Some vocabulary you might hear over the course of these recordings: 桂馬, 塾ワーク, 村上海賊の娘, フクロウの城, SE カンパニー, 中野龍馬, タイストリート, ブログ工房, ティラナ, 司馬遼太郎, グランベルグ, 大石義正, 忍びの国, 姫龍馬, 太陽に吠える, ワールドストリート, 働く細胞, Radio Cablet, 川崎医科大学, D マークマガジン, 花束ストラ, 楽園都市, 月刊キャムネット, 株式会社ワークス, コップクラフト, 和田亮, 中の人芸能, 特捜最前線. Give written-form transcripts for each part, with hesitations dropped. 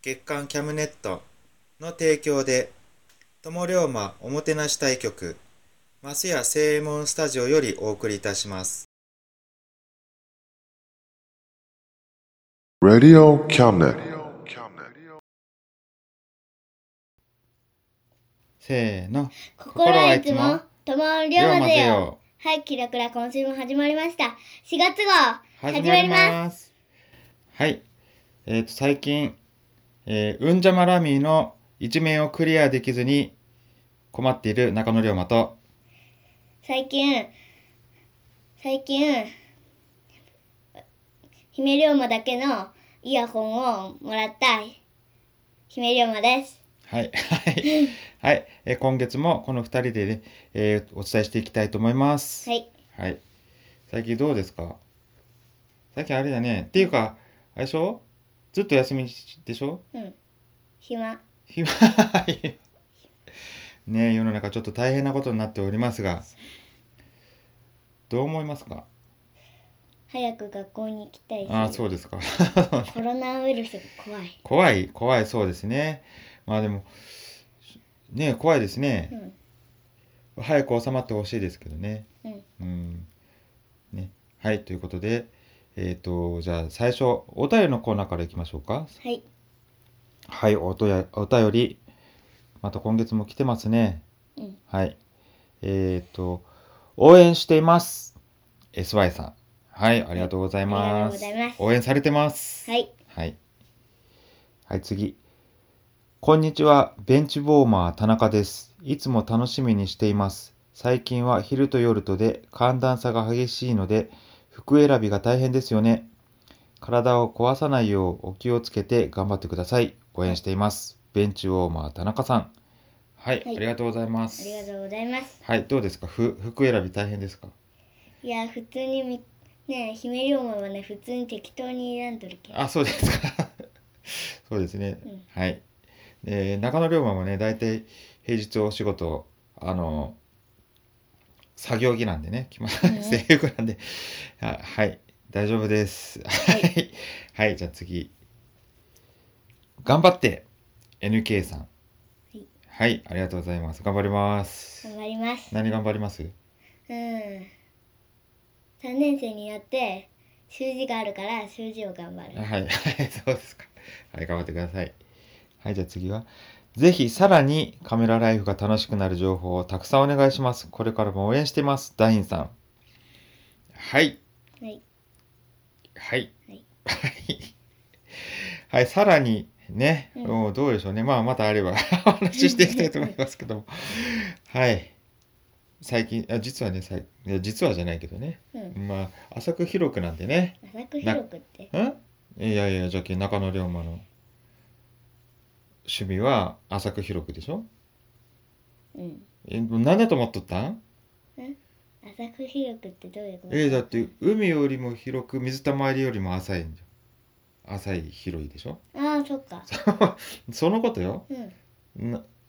月刊キャムネットの提供で友龍馬おもてなし対局ますや正右衛門スタジオよりお送りいたします。 Radio Cabinet。 せーの、心はいつも友龍馬ぜよ。はい、キラクラ今週も始まりました。4月号始まります。はい、最近うんじゃまラミーの一面をクリアできずに困っている中野龍馬と、最近姫龍馬だけのイヤホンをもらった姫龍馬です。はいはいはい、今月もこの2人でね、お伝えしていきたいと思います。はいはい、最近どうですか？最近あれだね、っていうかあれでしょ、ずっと休みでしょ。うん、暇ねえ、世の中ちょっと大変なことになっておりますが、どう思いますか？早く学校に行きたい。ああ、そうですか。コロナウイルスが怖いそうですね。まあでもねえ、怖いですね。うん、早く収まってほしいですけどね。うん、ね、はい、ということでじゃあ最初お便りのコーナーからいきましょうか。はいはい、お便りまた今月も来てますね。うん、はい応援しています SY さん。はい、ありがとうございます。応援されてます。はいはい、はい、次、こんにちは、ベンチウォーマー田中です。いつも楽しみにしています。最近は昼と夜とで寒暖差が激しいので服選びが大変ですよね。体を壊さないようお気をつけて頑張ってください。応援しています。ベンチウォーマー田中さん。はい、はい、ありがとうございます。ありがとうございます。はい、どうですか？服選び大変ですか？いや、普通にね、姫龍馬はね、普通に適当に選んどるけど。あ、そうですか。そうですね。うん、はい、中野龍馬もね、だいたい平日お仕事作業着なんでね、制服なんで、はい、大丈夫です。はい、はい、じゃあ次、頑張って NK さん。はい、はい、ありがとうございます。頑張ります。頑張ります。何頑張ります？3年生になって習字があるから習字を頑張る。はい、そうですか。はい、頑張ってください。はい、じゃあ次は、ぜひさらにカメラライフが楽しくなる情報をたくさんお願いします。これからも応援してます。ダインさん。はい。はい。はいはい、さらにね、うん、どうでしょうね、まあ、またあればお話ししていきたいと思いますけどもはい、最近実はね、実はじゃないけどね、うん、まあ浅く広くなんでね。浅く広くっていやじゃあ中野龍馬の趣味は浅く広くでしょ。うん、何だと思っとったん？浅く広くってどういうこと？だって海よりも広く水たまりよりも浅いんじゃん。浅い広いでしょ。ああ、そっか。そのことよ。うん、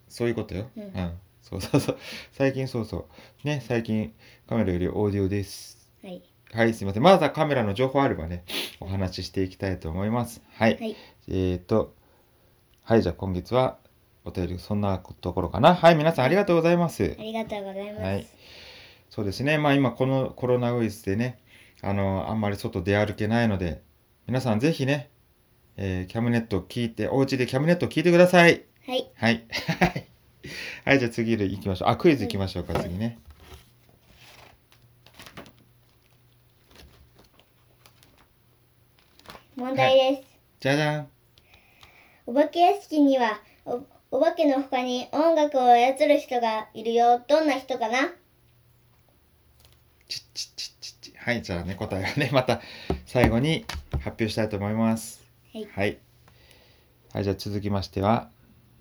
そういうことよ、うんうん、そうそうそう、最近そうそうね、最近カメラよりオーディオです。はい、はい、すいません。まだカメラの情報あればねお話ししていきたいと思います。はい、はい、はい、じゃあ今月はお便りそんなところかな。はい、皆さんありがとうございます。ありがとうございます、はい、そうですね。まあ今このコロナウイルスでねあんまり外出歩けないので皆さんぜひね、キャムネットを聞いて、お家でキャムネットを聞いてください。はいはいはい、じゃあ次行きましょう。クイズ行きましょうか、次ね。問題です、はい、じゃじゃん。お化け屋敷には お化けの他に音楽を操る人がいるよ。どんな人かな。はい、じゃあね、答えはねまた最後に発表したいと思います。はいはい、はい、じゃあ続きましては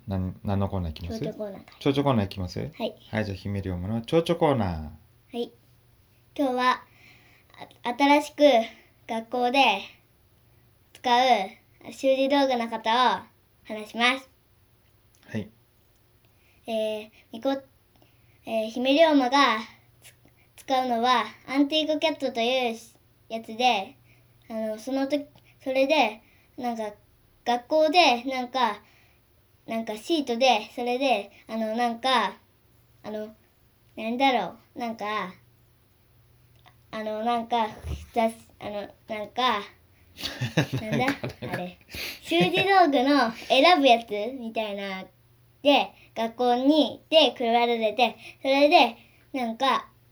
何のコーナーいきます？蝶々コーナー。蝶々コーナーいきます？はい、はい、じゃあ姫龍馬の蝶々コーナー。はい、今日は新しく学校で使う習字道具のことを話します。はい、姫龍馬が使うのはアンティークキャットというやつで、それでなんか学校でなんかシートで、それでなんだろう、あれ習字道具の選ぶやつみたいなで学校にで配られて、それで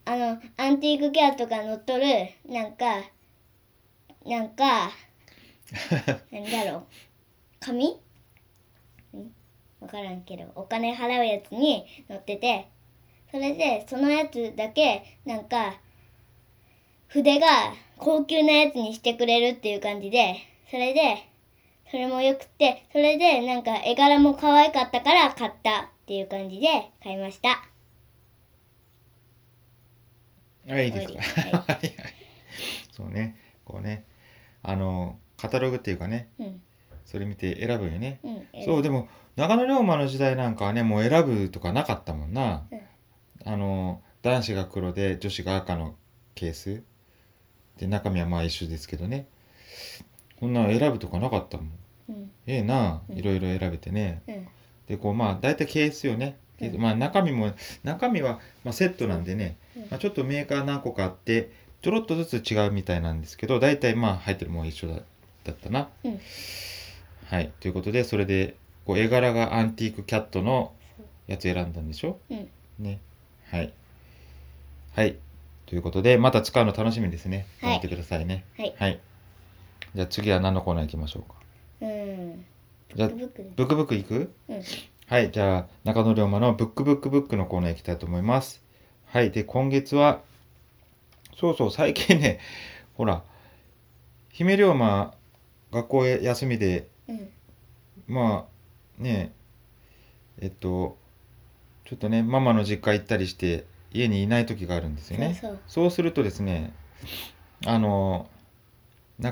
アンティークギャーとか乗っとるなんだろう、紙わからんけどお金払うやつに乗ってて、それでそのやつだけ筆が高級なやつにしてくれるっていう感じで、それもよくて、それで絵柄も可愛かったから買ったっていう感じで買いました。はい、いいですか、はい、そうね、こうねカタログっていうかね、うん、それ見て選ぶよね、うん、そう。でも長野龍馬の時代なんかはねもう選ぶとかなかったもんな、うん、男子が黒で女子が赤のケースで中身はまあ一緒ですけどね、こんなの選ぶとかなかったもん、うん、なあ、いろいろ選べてね、うん、でこうまあ大体ケースよね、うん、まあ中身はまあセットなんでね、うん、まあ、ちょっとメーカー何個かあってちょろっとずつ違うみたいなんですけど、大体まあ入ってるもん一緒だったな、うん、はい。ということでそれでこう絵柄がアンティークキャットのやつ選んだんでしょ、うん、ね、はいはい。ということでまた使うの楽しみですね、はい、見てくださいね、はい、はい、じゃあ次は何のコーナー行きましょうか。じゃあブックブック行く、うん、はい、じゃあ中野龍馬のブックブックブックのコーナー行きたいと思います。はい、で今月はそうそう、最近ねほら姫龍馬学校休みで、うん、まあねちょっとねママの実家行ったりして家にいない時があるんですよね。そうするとですね中野龍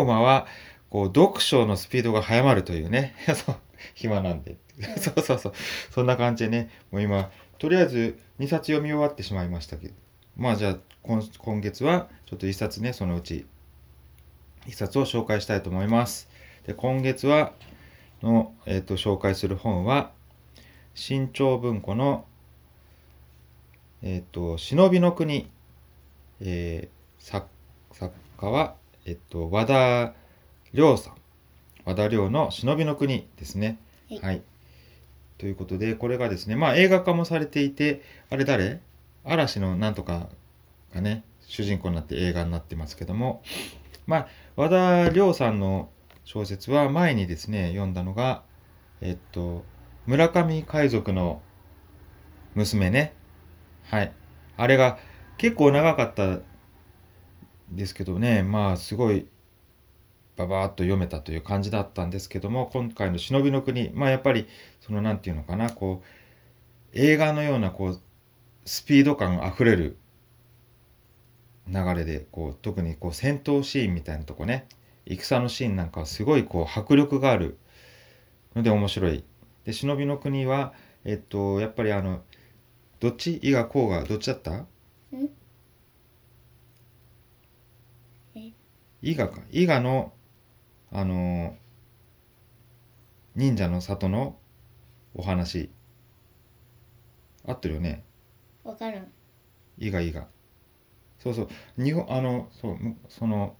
馬はこう読書のスピードが早まるというねそう暇なんでそうそうそう、そんな感じでねもう今とりあえず2冊読み終わってしまいましたけど、まあじゃあ今月はちょっと1冊ね、そのうち1冊を紹介したいと思います。で今月は紹介する本は新潮文庫の忍びの国、作家は、和田亮さん、和田亮の忍びの国ですね、はい、はい。ということでこれがですね、まあ映画化もされていて、あれ誰？嵐のなんとかがね主人公になって映画になってますけども、まあ和田亮さんの小説は前にですね読んだのが村上海賊の娘ね、はい、あれが結構長かったですけどね、まあすごいババーっと読めたという感じだったんですけども、今回の忍びの国、まあやっぱりそのなんていうのかな、こう映画のようなこうスピード感あふれる流れで、こう特にこう戦闘シーンみたいなとこね、戦のシーンなんかはすごいこう迫力があるので面白い。で忍びの国はやっぱりどっち伊賀甲賀どっちだった？伊賀か。伊賀の忍者の里のお話合ってるよね。わかる。伊賀そうそう、日本その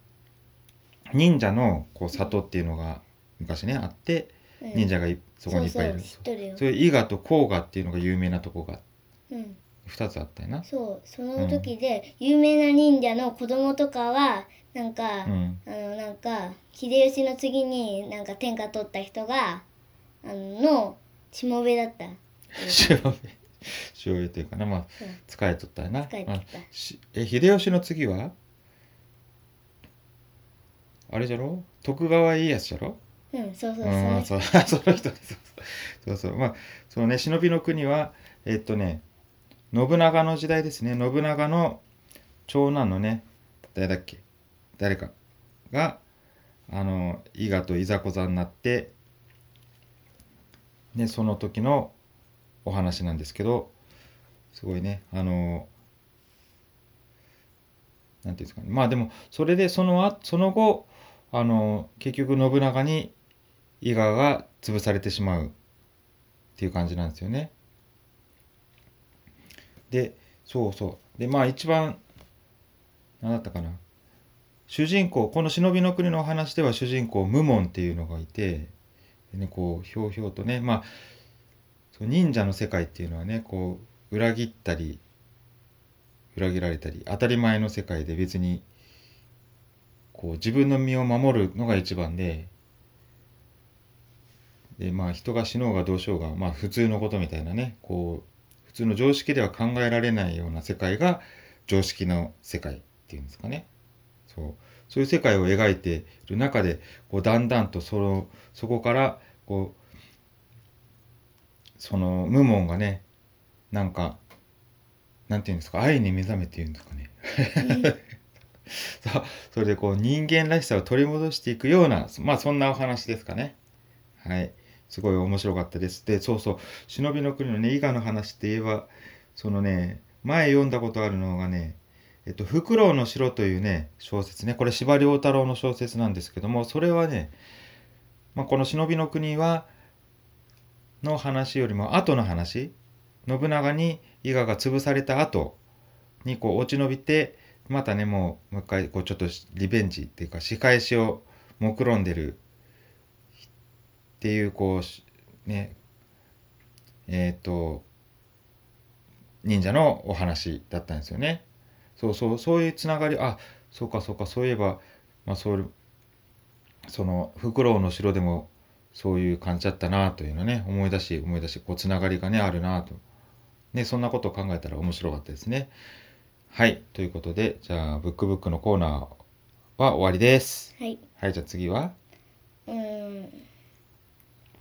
忍者のこう里っていうのが昔ねあって、うん、忍者がそこにいっぱいいる。そうそう知ってるよ。それ伊賀と甲賀っていうのが有名なとこが2つあったよな。そう、その時で有名な忍者の子供とかはなんか、うん、なんか秀吉の次になんか天下取った人がしもべだった。しもべっていうかな、まあ仕えとったよな。仕えとった。秀吉の次はあれじゃろ？徳川家康じゃろ？うん、そうそう、その人。そうそう、まあそのね忍びの国は信長の時代ですね。信長の長男のね誰かが伊賀といざこざになって、ね、その時のお話なんですけど、すごいねなんていうんですかね、まあでもそれでその後結局信長に伊賀が潰されてしまうっていう感じなんですよね。でそうそうでまあ一番何だったかな、主人公この忍びの国の話では主人公無門っていうのがいて、で、ね、こうひょうひょうとね、まあ忍者の世界っていうのはねこう裏切ったり裏切られたり当たり前の世界で、別にこう自分の身を守るのが一番でまあ人が死のうがどうしようがまあ普通のことみたいなね、こう普通の常識では考えられないような世界が常識の世界っていうんですかね。そういう世界を描いている中でこうだんだんとそこからこうその無門がねなんかなんていうんですか、愛に目覚めていうんですかねそれでこう人間らしさを取り戻していくような、まあそんなお話ですかね。はい、すごい面白かったです。でそうそう忍びの国のね伊賀の話って言えばそのね前読んだことあるのがねフクロウの城というね小説ね、これ司馬遼太郎の小説なんですけども、それはね、まあ、この忍びの国はの話よりも後の話、信長に伊賀が潰された後にこう落ち延びてまたねもう一回こうちょっとリベンジっていうか仕返しを目論んでるっていうこうね忍者のお話だったんですよね。そういうつながり、あそうかそういえば、まあ、そのフクロウの城でもそういう感じだったなというのね思い出しこうつながりがねあるなとね、そんなことを考えたら面白かったですね。はい、ということでじゃあブックのコーナーは終わりです。はい、はい、じゃあ次は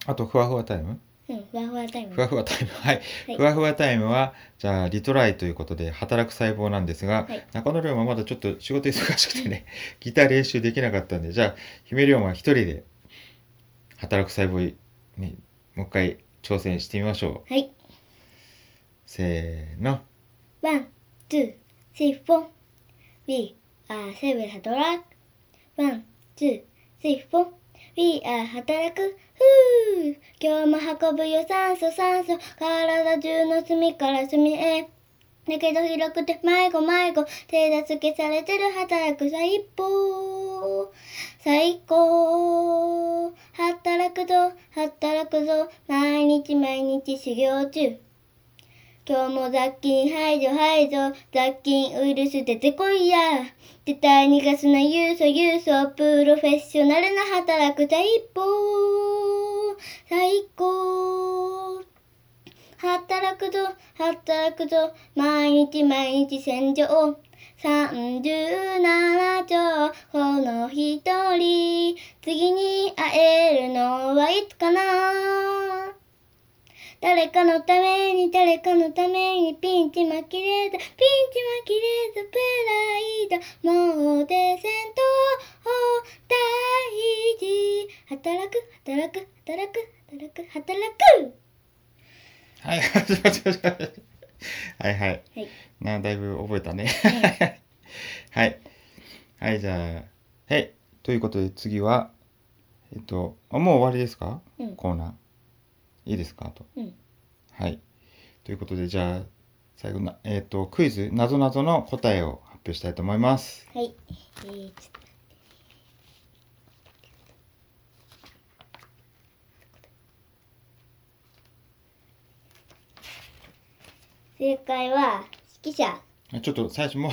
あとふわふわタイム、ふわふわタイムはい、ふわふわタイムはじゃあリトライということで働く細胞なんですが、はい、中野龍馬まだちょっと仕事忙しくてねギター練習できなかったんで、じゃあ姫龍馬一人で働く細胞にもう一回挑戦してみましょう。はい。せーの。1、2、3、4。We are seven 働く。1、2、3、4。We are 働く。ふう。今日も運ぶよ酸素。体中の隅から隅へ。だけど広くて迷子。手助けされてる働く最高。働くぞ毎日修行中。今日も雑菌排除雑菌ウイルス出てこいや、絶対逃がすな郵送プロフェッショナルな働く最高。働くぞ毎日戦場37兆この一人、次に会えるのはいつかな。誰かのためにピンチまきれずプライドもう出せんと大事。働く。はい、はいはい、はい、なだいぶ覚えたね。はいはい、じゃあ、はい、ということで次はもう終わりですか、うん、コーナーいいですかと、うん、はい、ということでじゃあ最後のクイズなぞなぞの答えを発表したいと思います。はい、正解は指揮者。ちょっと最初もう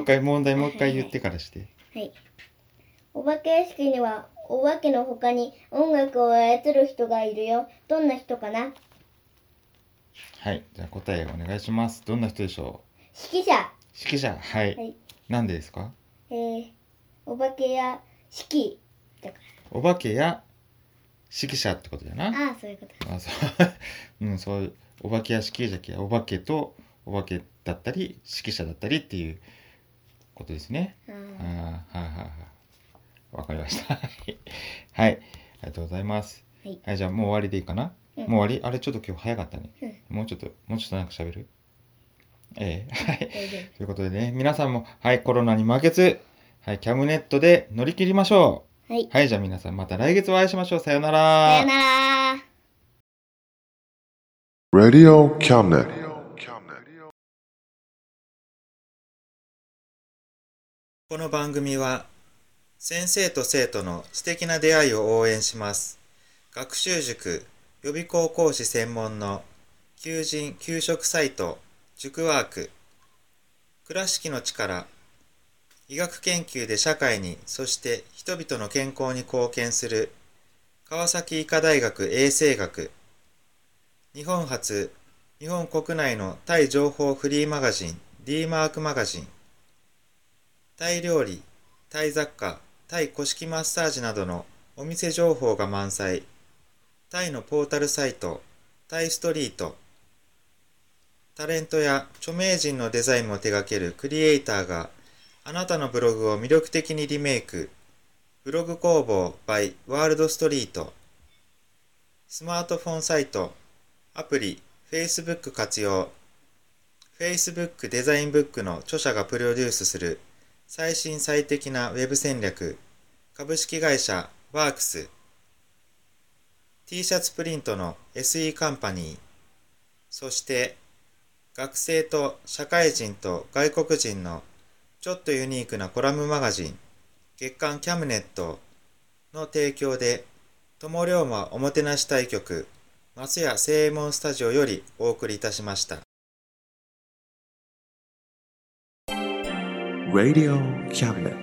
一回問題言ってからして。はい。お化け屋敷にはお化けの他に音楽を操る人がいるよ。どんな人かな。はい。じゃあ答えお願いします。どんな人でしょう。指揮者。指揮者。はい。はい、なんでですか。お化けや指揮だから。お化けや指揮者ってことだな。ああ、そういうこと。あ、そう。うん、そういう。お化け屋敷じゃけ、お化けとお化けだったり指揮者だったりっていうことですね。わかりました。はい、ありがとうございます。はい、はい、じゃあもう終わりでいいかな。うん、もう終わり。あれちょっと今日早かったね。うん、もうちょっとなんか喋る。はい。ということでね、皆さんもはいコロナに負けず、はいキャムネットで乗り切りましょう。はい。はい、じゃあ皆さんまた来月お会いしましょう。さよなら。さよなら。Radio Cablet.この番組は先生と生徒の素敵な出会いを応援します学習塾予備校講師専門の求人・求職サイト塾ワーク、倉敷の力、医学研究で社会にそして人々の健康に貢献する川崎医科大学衛生学、日本初、日本国内のタイ情報フリーマガジン D マークマガジン、タイ料理、タイ雑貨、タイ古式マッサージなどのお店情報が満載、タイのポータルサイト、タイストリート、タレントや著名人のデザインも手掛けるクリエイターがあなたのブログを魅力的にリメイク、ブログ工房 by ワールドストリート、スマートフォンサイト、アプリ Facebook 活用 Facebook デザインブックの著者がプロデュースする最新最適なウェブ戦略株式会社ワークス T シャツプリントの SE カンパニー、そして学生と社会人と外国人のちょっとユニークなコラムマガジン月刊キャムネットの提供で友龍馬おもてなし対局松屋正右衛門スタジオよりお送りいたしました。Radio Cablet.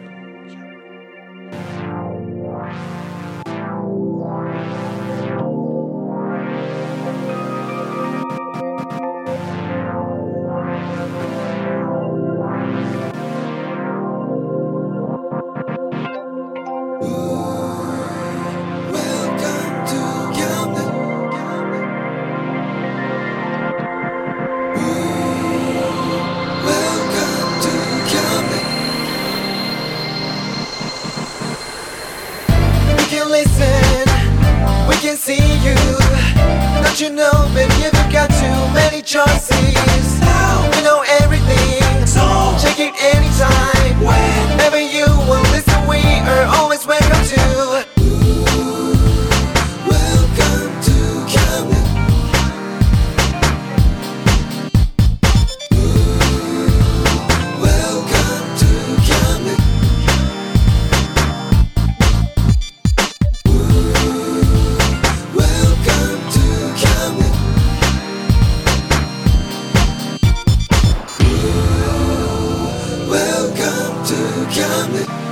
You know, baby, you've got too many choices. Now we know everything, so check it anytime. Whenever you will listen, we are always welcome to. Welcome to Cablet. Welcome to Cablet. Welcome to.Welcome to Cablet.